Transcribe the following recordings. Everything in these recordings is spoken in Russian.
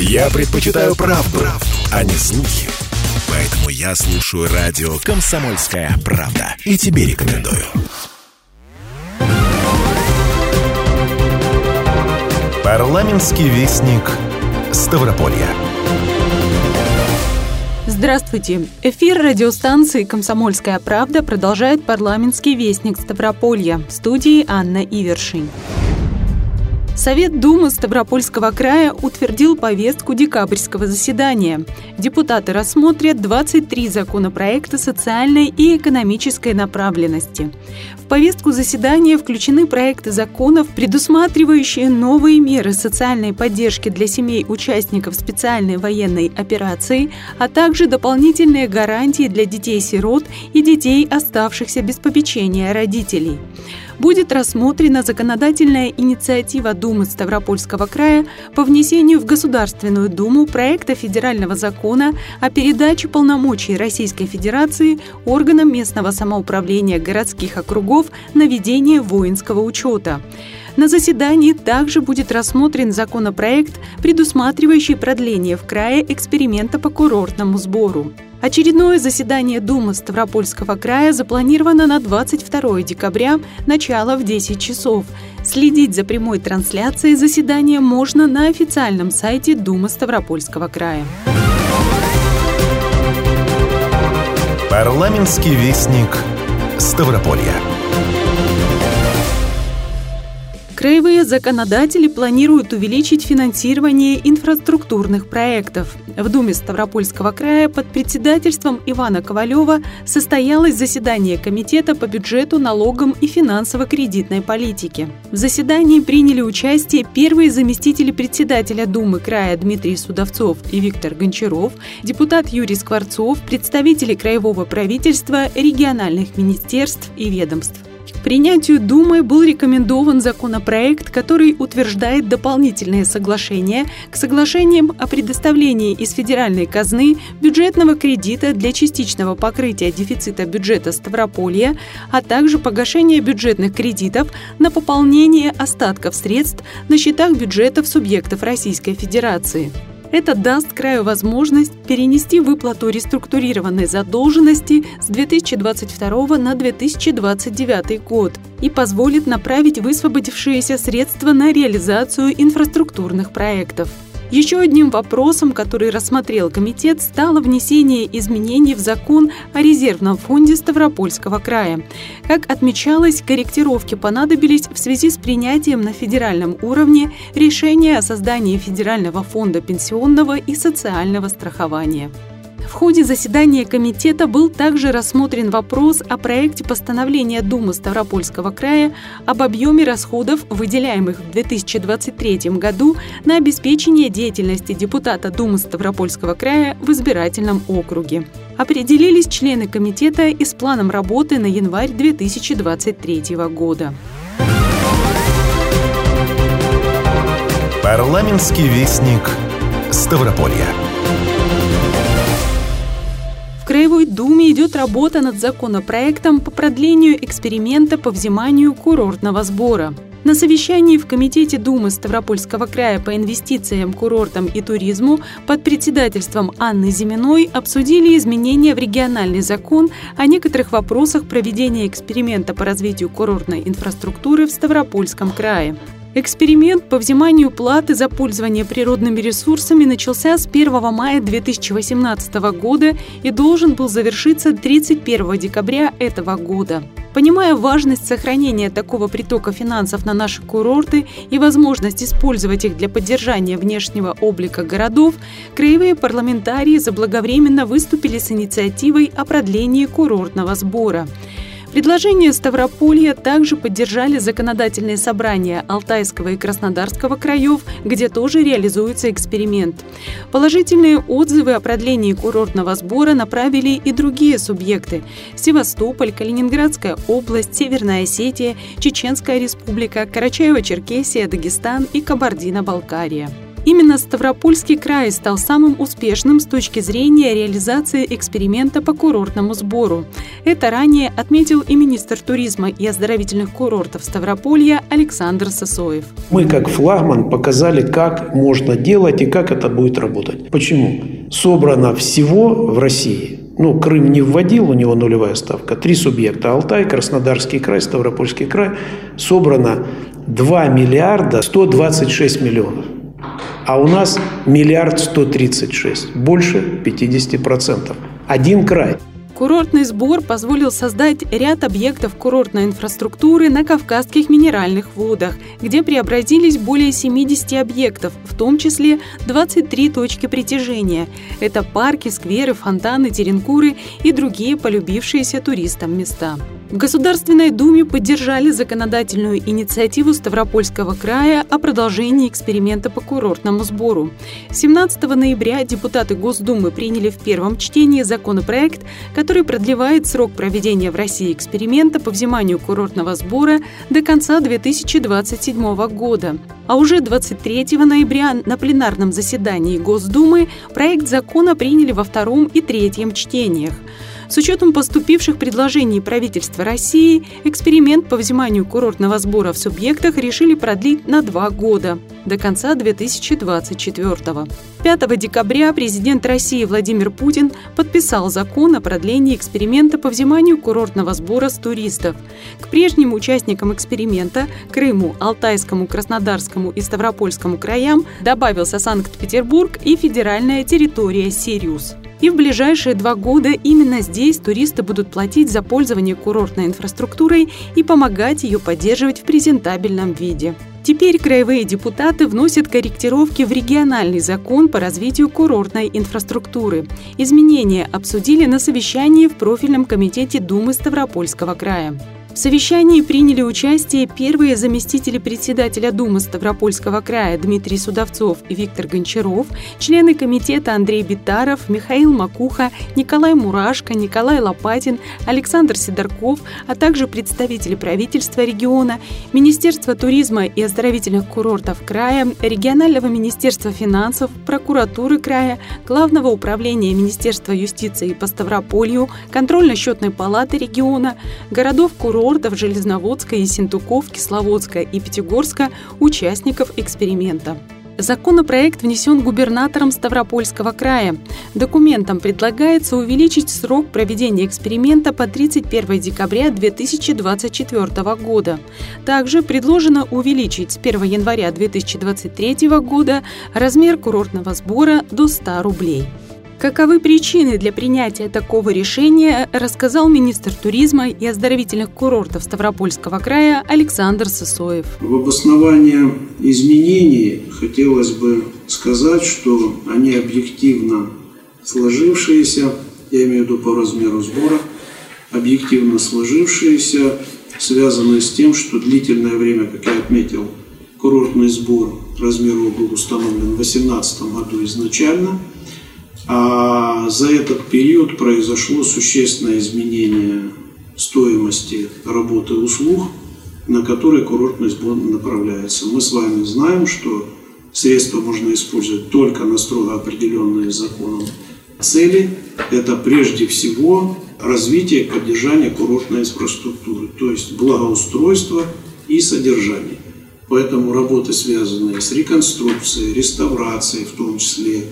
Я предпочитаю правду, а не слухи. Поэтому я слушаю радио «Комсомольская правда». И тебе рекомендую. Парламентский вестник Ставрополья. Здравствуйте! Эфир радиостанции «Комсомольская правда» продолжает парламентский вестник Ставрополья. В студии Анна Ивершин. Совет Думы Ставропольского края утвердил повестку декабрьского заседания. Депутаты рассмотрят 23 законопроекта социальной и экономической направленности. В повестку заседания включены проекты законов, предусматривающие новые меры социальной поддержки для семей участников специальной военной операции, а также дополнительные гарантии для детей-сирот и детей, оставшихся без попечения родителей. Будет рассмотрена законодательная инициатива Думы Ставропольского края по внесению в Государственную Думу проекта федерального закона о передаче полномочий Российской Федерации органам местного самоуправления городских округов на ведение воинского учета. На заседании также будет рассмотрен законопроект, предусматривающий продление в крае эксперимента по курортному сбору. Очередное заседание Думы Ставропольского края запланировано на 22 декабря, начало в 10 часов. Следить за прямой трансляцией заседания можно на официальном сайте Думы Ставропольского края. Парламентский вестник Ставрополья. Краевые законодатели планируют увеличить финансирование инфраструктурных проектов. В Думе Ставропольского края под председательством Ивана Ковалева состоялось заседание Комитета по бюджету, налогам и финансово-кредитной политике. В заседании приняли участие первые заместители председателя Думы края Дмитрий Судовцов и Виктор Гончаров, депутат Юрий Скворцов, представители краевого правительства, региональных министерств и ведомств. К принятию Думы был рекомендован законопроект, который утверждает дополнительные соглашения к соглашениям о предоставлении из федеральной казны бюджетного кредита для частичного покрытия дефицита бюджета Ставрополья, а также погашения бюджетных кредитов на пополнение остатков средств на счетах бюджетов субъектов Российской Федерации. Это даст краю возможность перенести выплату реструктурированной задолженности с 2022 на 2029 год и позволит направить высвободившиеся средства на реализацию инфраструктурных проектов. Еще одним вопросом, который рассмотрел комитет, стало внесение изменений в закон о резервном фонде Ставропольского края. Как отмечалось, корректировки понадобились в связи с принятием на федеральном уровне решения о создании Федерального фонда пенсионного и социального страхования. В ходе заседания комитета был также рассмотрен вопрос о проекте постановления Думы Ставропольского края об объеме расходов, выделяемых в 2023 году на обеспечение деятельности депутата Думы Ставропольского края в избирательном округе. Определились члены комитета и с планом работы на январь 2023 года. Парламентский вестник Ставрополья. В Краевой Думе идет работа над законопроектом по продлению эксперимента по взиманию курортного сбора. На совещании в Комитете Думы Ставропольского края по инвестициям, курортам и туризму под председательством Анны Зиминой обсудили изменения в региональный закон о некоторых вопросах проведения эксперимента по развитию курортной инфраструктуры в Ставропольском крае. Эксперимент по взиманию платы за пользование природными ресурсами начался с 1 мая 2018 года и должен был завершиться 31 декабря этого года. Понимая важность сохранения такого притока финансов на наши курорты и возможность использовать их для поддержания внешнего облика городов, краевые парламентарии заблаговременно выступили с инициативой о продлении курортного сбора. Предложение Ставрополья также поддержали законодательные собрания Алтайского и Краснодарского краев, где тоже реализуется эксперимент. Положительные отзывы о продлении курортного сбора направили и другие субъекты – Севастополь, Калининградская область, Северная Осетия, Чеченская республика, Карачаево-Черкесия, Дагестан и Кабардино-Балкария. Именно Ставропольский край стал самым успешным с точки зрения реализации эксперимента по курортному сбору. Это ранее отметил и министр туризма и оздоровительных курортов Ставрополья Александр Сысоев. Мы как флагман показали, как можно делать и как это будет работать. Почему? Собрано всего в России. Крым не вводил, у него нулевая ставка. 3 субъекта – Алтай, Краснодарский край, Ставропольский край. Собрано 2 миллиарда 126 миллионов. А у нас 1 136 000 000, больше 50%. Один край. Курортный сбор позволил создать ряд объектов курортной инфраструктуры на Кавказских минеральных водах, где преобразились более 70 объектов, в том числе 23 точки притяжения. Это парки, скверы, фонтаны, теренкуры и другие полюбившиеся туристам места. В Государственной Думе поддержали законодательную инициативу Ставропольского края о продолжении эксперимента по курортному сбору. 17 ноября депутаты Госдумы приняли в первом чтении законопроект, который продлевает срок проведения в России эксперимента по взиманию курортного сбора до конца 2027 года. А уже 23 ноября на пленарном заседании Госдумы проект закона приняли во втором и третьем чтениях. С учетом поступивших предложений правительства России, эксперимент по взиманию курортного сбора в субъектах решили продлить на 2 года, до конца 2024-го. 5 декабря президент России Владимир Путин подписал закон о продлении эксперимента по взиманию курортного сбора с туристов. К прежним участникам эксперимента – Крыму, Алтайскому, Краснодарскому и Ставропольскому краям – добавился Санкт-Петербург и федеральная территория Сириус. И в ближайшие 2 года именно здесь туристы будут платить за пользование курортной инфраструктурой и помогать ее поддерживать в презентабельном виде. Теперь краевые депутаты вносят корректировки в региональный закон по развитию курортной инфраструктуры. Изменения обсудили на совещании в профильном комитете Думы Ставропольского края. В совещании приняли участие первые заместители председателя Думы Ставропольского края Дмитрий Судовцов и Виктор Гончаров, члены комитета Андрей Битаров, Михаил Макуха, Николай Мурашко, Николай Лопатин, Александр Сидорков, а также представители правительства региона, Министерства туризма и оздоровительных курортов края, регионального министерства финансов, прокуратуры края, Главного управления Министерства юстиции по Ставрополью, контрольно-счетной палаты региона, городов-курортов Железноводска, Ессентуков, Кисловодска и Пятигорска, участников эксперимента. Законопроект внесен губернатором Ставропольского края. Документом предлагается увеличить срок проведения эксперимента по 31 декабря 2024 года. Также предложено увеличить с 1 января 2023 года размер курортного сбора до 100 рублей. Каковы причины для принятия такого решения, рассказал министр туризма и оздоровительных курортов Ставропольского края Александр Сысоев. В обосновании изменений хотелось бы сказать, что они объективно сложившиеся, я имею в виду по размеру сбора, объективно сложившиеся, связанные с тем, что длительное время, как я отметил, курортный сбор размеру был установлен в 2018 году изначально. А за этот период произошло существенное изменение стоимости работы услуг, на которые курортный сбор направляется. Мы с вами знаем, что средства можно использовать только на строго определенные законом цели. Это прежде всего развитие и поддержание курортной инфраструктуры, то есть благоустройство и содержание. Поэтому работы, связанные с реконструкцией, реставрацией, в том числе,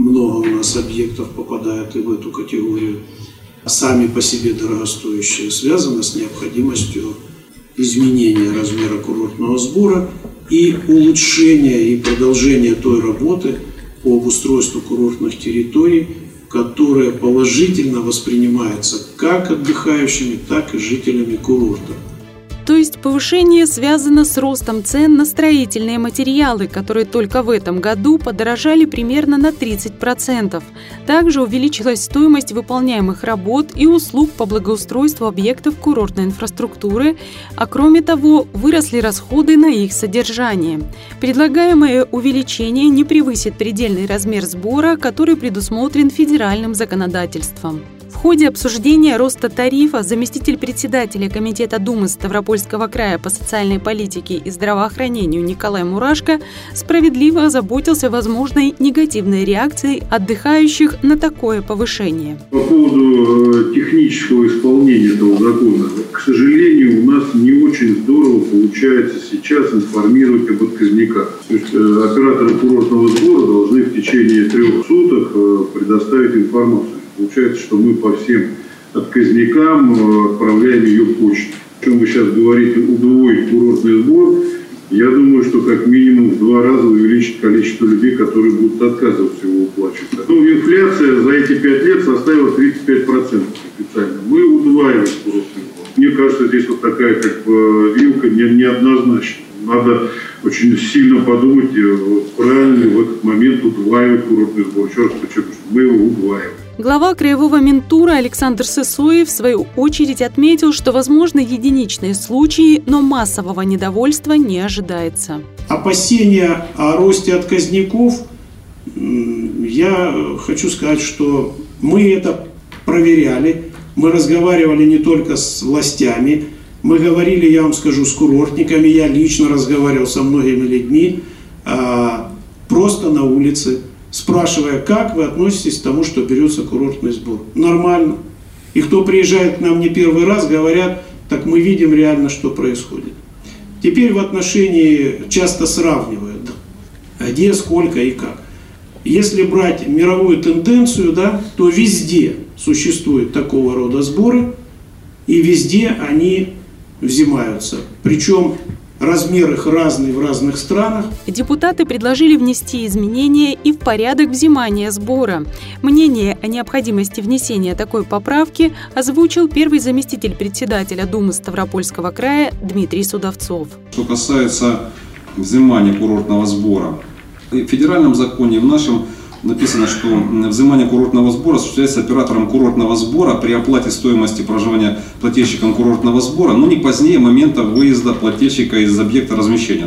много у нас объектов попадает и в эту категорию, сами по себе дорогостоящие, связаны с необходимостью изменения размера курортного сбора и улучшения и продолжения той работы по обустройству курортных территорий, которая положительно воспринимается как отдыхающими, так и жителями курорта. То есть повышение связано с ростом цен на строительные материалы, которые только в этом году подорожали примерно на 30%. Также увеличилась стоимость выполняемых работ и услуг по благоустройству объектов курортной инфраструктуры, а кроме того, выросли расходы на их содержание. Предлагаемое увеличение не превысит предельный размер сбора, который предусмотрен федеральным законодательством. В ходе обсуждения роста тарифа заместитель председателя Комитета Думы Ставропольского края по социальной политике и здравоохранению Николай Мурашко справедливо озаботился возможной негативной реакцией отдыхающих на такое повышение. По поводу технического исполнения этого закона, к сожалению, у нас не очень здорово получается сейчас информировать об отказниках. То есть операторы курортного сбора должны в течение 3 суток предоставить информацию. Получается, что мы по всем отказникам отправляем ее почту. О чем вы сейчас говорите, удвоить курортный сбор, я думаю, что как минимум в 2 раза увеличить количество людей, которые будут отказываться его уплачивать. Инфляция за эти 5 лет составила 35% официально. Мы удваиваем курортный сбор. Мне кажется, здесь вот такая как бы вилка неоднозначна. Надо очень сильно подумать, правильно ли в этот момент удваивать курортный сбор. Еще раз подчеркну, что мы его удваиваем. Глава краевого Минтура Александр Сысоев в свою очередь отметил, что возможны единичные случаи, но массового недовольства не ожидается. Опасения о росте отказников, я хочу сказать, что мы это проверяли, мы разговаривали не только с властями, мы говорили, я вам скажу, с курортниками, я лично разговаривал со многими людьми, просто на улице, спрашивая, как вы относитесь к тому, что берется курортный сбор. Нормально. И кто приезжает к нам не первый раз, говорят, так мы видим реально, что происходит. Теперь в отношении часто сравнивают, да, где, сколько и как. Если брать мировую тенденцию, да, то везде существуют такого рода сборы, и везде они взимаются. Причем размер их разный в разных странах. Депутаты предложили внести изменения и в порядок взимания сбора. Мнение о необходимости внесения такой поправки озвучил первый заместитель председателя Думы Ставропольского края Дмитрий Судовцов. Что касается взимания курортного сбора, в федеральном законе, в нашем написано, что взимание курортного сбора осуществляется оператором курортного сбора при оплате стоимости проживания плательщиком курортного сбора, но не позднее момента выезда плательщика из объекта размещения.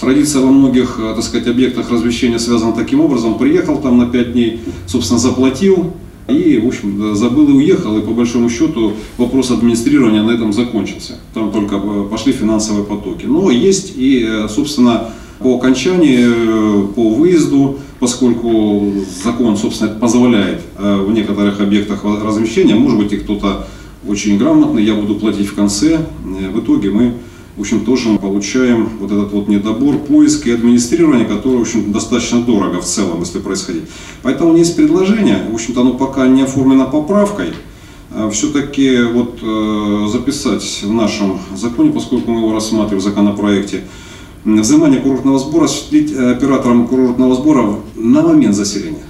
Традиция во многих, так сказать, объектах размещения связана таким образом. Приехал там на 5 дней, собственно, заплатил и, в общем, забыл и уехал. И по большому счету вопрос администрирования на этом закончился. Там только пошли финансовые потоки. Но есть и, собственно, по окончании, по выезду, поскольку закон, собственно, позволяет в некоторых объектах размещения, может быть, и кто-то очень грамотный, я буду платить в конце. В итоге мы, в общем, тоже получаем вот этот вот недобор, поиск и администрирование, которое, в общем, достаточно дорого в целом, если происходить. Поэтому есть предложение, в общем-то, оно пока не оформлено поправкой, все-таки вот записать в нашем законе, поскольку мы его рассматриваем в законопроекте, взимание курортного сбора осуществить оператором курортного сбора на момент заселения.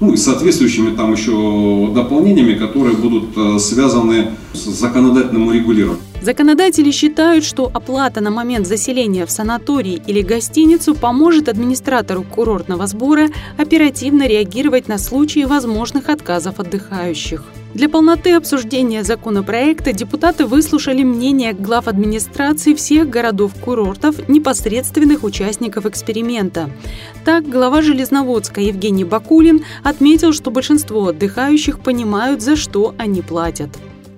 И соответствующими там еще дополнениями, которые будут связаны с законодательным урегулированием. Законодатели считают, что оплата на момент заселения в санаторий или гостиницу поможет администратору курортного сбора оперативно реагировать на случаи возможных отказов отдыхающих. Для полноты обсуждения законопроекта депутаты выслушали мнение глав администрации всех городов-курортов, непосредственных участников эксперимента. Так, глава Железноводска Евгений Бакулин отметил, что большинство отдыхающих понимают, за что они платят.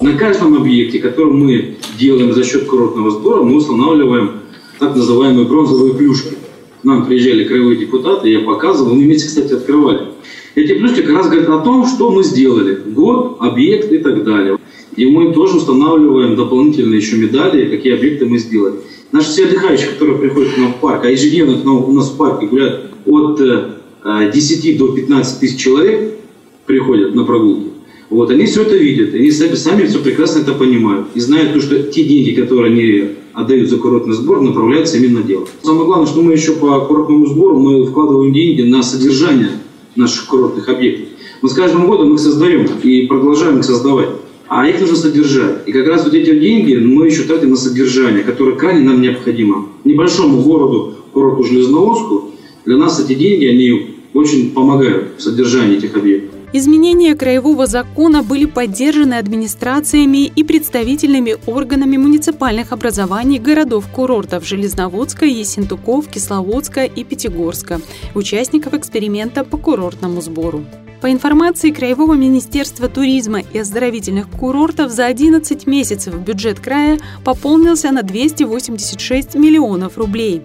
На каждом объекте, который мы делаем за счет курортного сбора, мы устанавливаем так называемые бронзовые плюшки. К нам приезжали краевые депутаты, я показывал, мы вместе, кстати, открывали. Эти плюшки как раз говорят о том, что мы сделали, год, объект и так далее. И мы тоже устанавливаем дополнительные еще медали, какие объекты мы сделали. Наши все отдыхающие, которые приходят к нам в парк, а ежедневно у нас в парке гуляют от 10 до 15 тысяч человек, приходят на прогулки. Они все это видят, они сами все прекрасно это понимают. И знают, что те деньги, которые они отдают за курортный сбор, направляются именно на дело. Самое главное, что мы еще по курортному сбору мы вкладываем деньги на содержание наших курортных объектов. Мы с каждым годом их создаем и продолжаем их создавать. А их нужно содержать. И как раз эти деньги мы еще тратим на содержание, которое крайне нам необходимо. Небольшому городу, курорту Железноводску, для нас эти деньги, они очень помогают в содержании этих объектов. Изменения краевого закона были поддержаны администрациями и представительными органами муниципальных образований городов-курортов Железноводска, Ессентуков, Кисловодска и Пятигорска, участников эксперимента по курортному сбору. По информации Краевого министерства туризма и оздоровительных курортов, за 11 месяцев бюджет края пополнился на 286 миллионов рублей.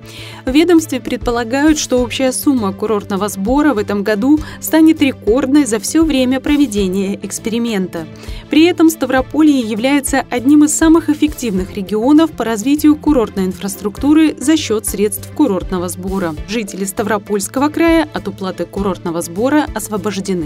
В ведомстве предполагают, что общая сумма курортного сбора в этом году станет рекордной за все время проведения эксперимента. При этом Ставрополье является одним из самых эффективных регионов по развитию курортной инфраструктуры за счет средств курортного сбора. Жители Ставропольского края от уплаты курортного сбора освобождены.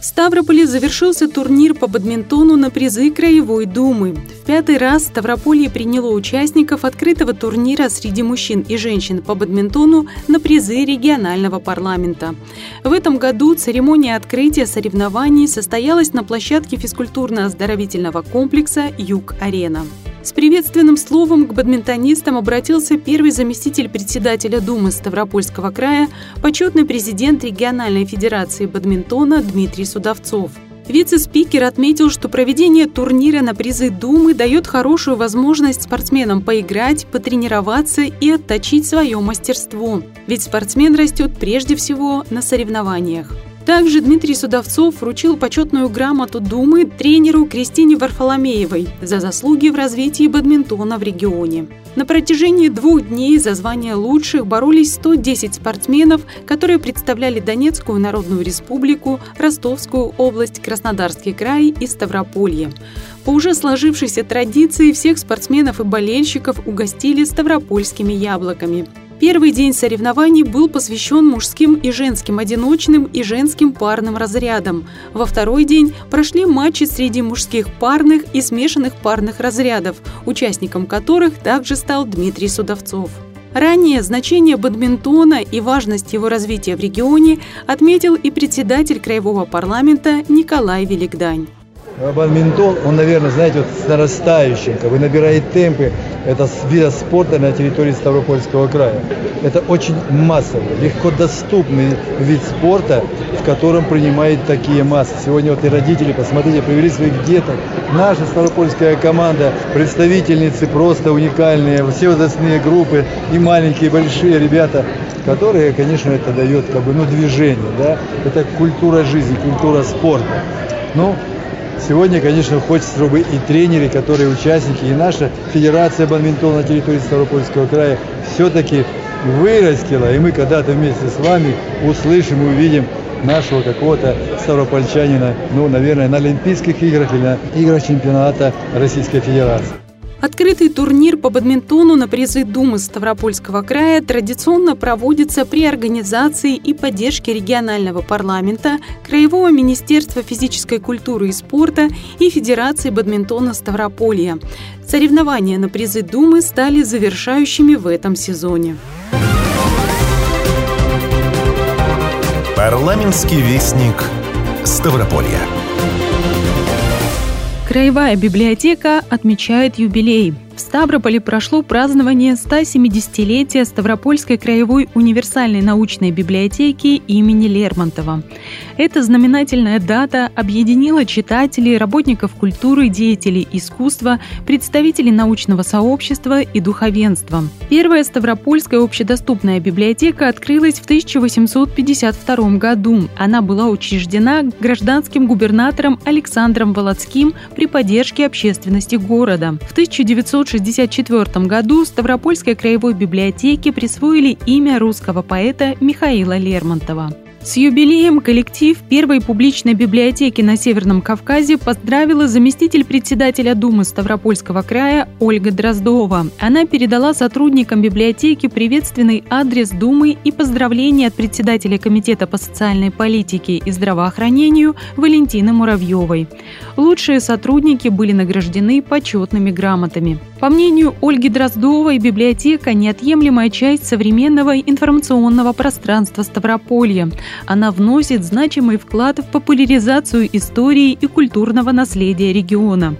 В Ставрополе завершился турнир по бадминтону на призы Краевой думы. В 5-й раз Ставрополье приняло участников открытого турнира среди мужчин и женщин по бадминтону на призы регионального парламента. В этом году церемония открытия соревнований состоялась на площадке физкультурно-оздоровительного комплекса «Юг-Арена». С приветственным словом к бадминтонистам обратился первый заместитель председателя Думы Ставропольского края, почетный президент региональной федерации бадминтона Дмитрий Судовцов. Вице-спикер отметил, что проведение турнира на призы Думы дает хорошую возможность спортсменам поиграть, потренироваться и отточить свое мастерство. Ведь спортсмен растет прежде всего на соревнованиях. Также Дмитрий Судовцов вручил почетную грамоту Думы тренеру Кристине Варфоломеевой за заслуги в развитии бадминтона в регионе. На протяжении 2 дней за звание лучших боролись 110 спортсменов, которые представляли Донецкую Народную Республику, Ростовскую область, Краснодарский край и Ставрополье. По уже сложившейся традиции всех спортсменов и болельщиков угостили ставропольскими яблоками. Первый день соревнований был посвящен мужским и женским одиночным и женским парным разрядам. Во второй день прошли матчи среди мужских парных и смешанных парных разрядов, участником которых также стал Дмитрий Судовцов. Ранее значение бадминтона и важность его развития в регионе отметил и председатель Краевого парламента Николай Великдань. Бадминтон, он, наверное, знаете, вот нарастающим, как бы набирает темпы. Это вид спорта на территории Ставропольского края. Это очень массовый, легко доступный вид спорта, в котором принимают такие массы. Сегодня вот и родители, посмотрите, привели своих деток. Наша ставропольская команда, представительницы просто уникальные, все возрастные группы, и маленькие, и большие ребята, которые, конечно, это дает как бы, движение. Да? Это культура жизни, культура спорта. Сегодня, конечно, хочется, чтобы и тренеры, которые участники, и наша федерация бадминтона на территории Ставропольского края все-таки вырастила. И мы когда-то вместе с вами услышим и увидим нашего какого-то ставропольчанина, наверное, на Олимпийских играх или на играх чемпионата Российской Федерации. Открытый турнир по бадминтону на призы Думы Ставропольского края традиционно проводится при организации и поддержке регионального парламента, Краевого министерства физической культуры и спорта и Федерации бадминтона Ставрополья. Соревнования на призы Думы стали завершающими в этом сезоне. Парламентский вестник Ставрополья. Краевая библиотека отмечает юбилей. В Ставрополе прошло празднование 170-летия Ставропольской краевой универсальной научной библиотеки имени Лермонтова. Эта знаменательная дата объединила читателей, работников культуры, деятелей искусства, представителей научного сообщества и духовенства. Первая Ставропольская общедоступная библиотека открылась в 1852 году. Она была учреждена гражданским губернатором Александром Володским при поддержке общественности города. В 1964 году Ставропольской краевой библиотеке присвоили имя русского поэта Михаила Лермонтова. С юбилеем коллектив первой публичной библиотеки на Северном Кавказе поздравила заместитель председателя Думы Ставропольского края Ольга Дроздова. Она передала сотрудникам библиотеки приветственный адрес Думы и поздравления от председателя Комитета по социальной политике и здравоохранению Валентины Муравьевой. Лучшие сотрудники были награждены почетными грамотами. По мнению Ольги Дроздовой, библиотека – неотъемлемая часть современного информационного пространства Ставрополья. Она вносит значимый вклад в популяризацию истории и культурного наследия региона.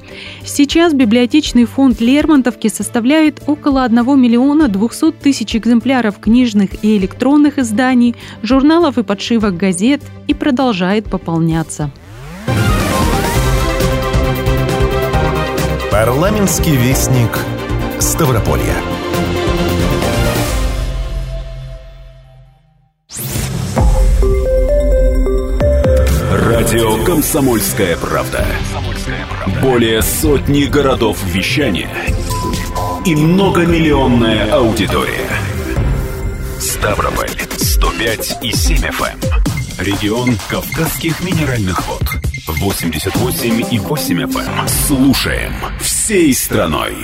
Сейчас библиотечный фонд Лермонтовки составляет около 1 миллиона 200 тысяч экземпляров книжных и электронных изданий, журналов и подшивок газет и продолжает пополняться. Парламентский вестник Ставрополья. Радио «Комсомольская правда». Более сотни городов вещания и многомиллионная аудитория. Ставрополь 105,7 FM. Регион Кавказских минеральных вод. 88,8 FM. Слушаем всей страной.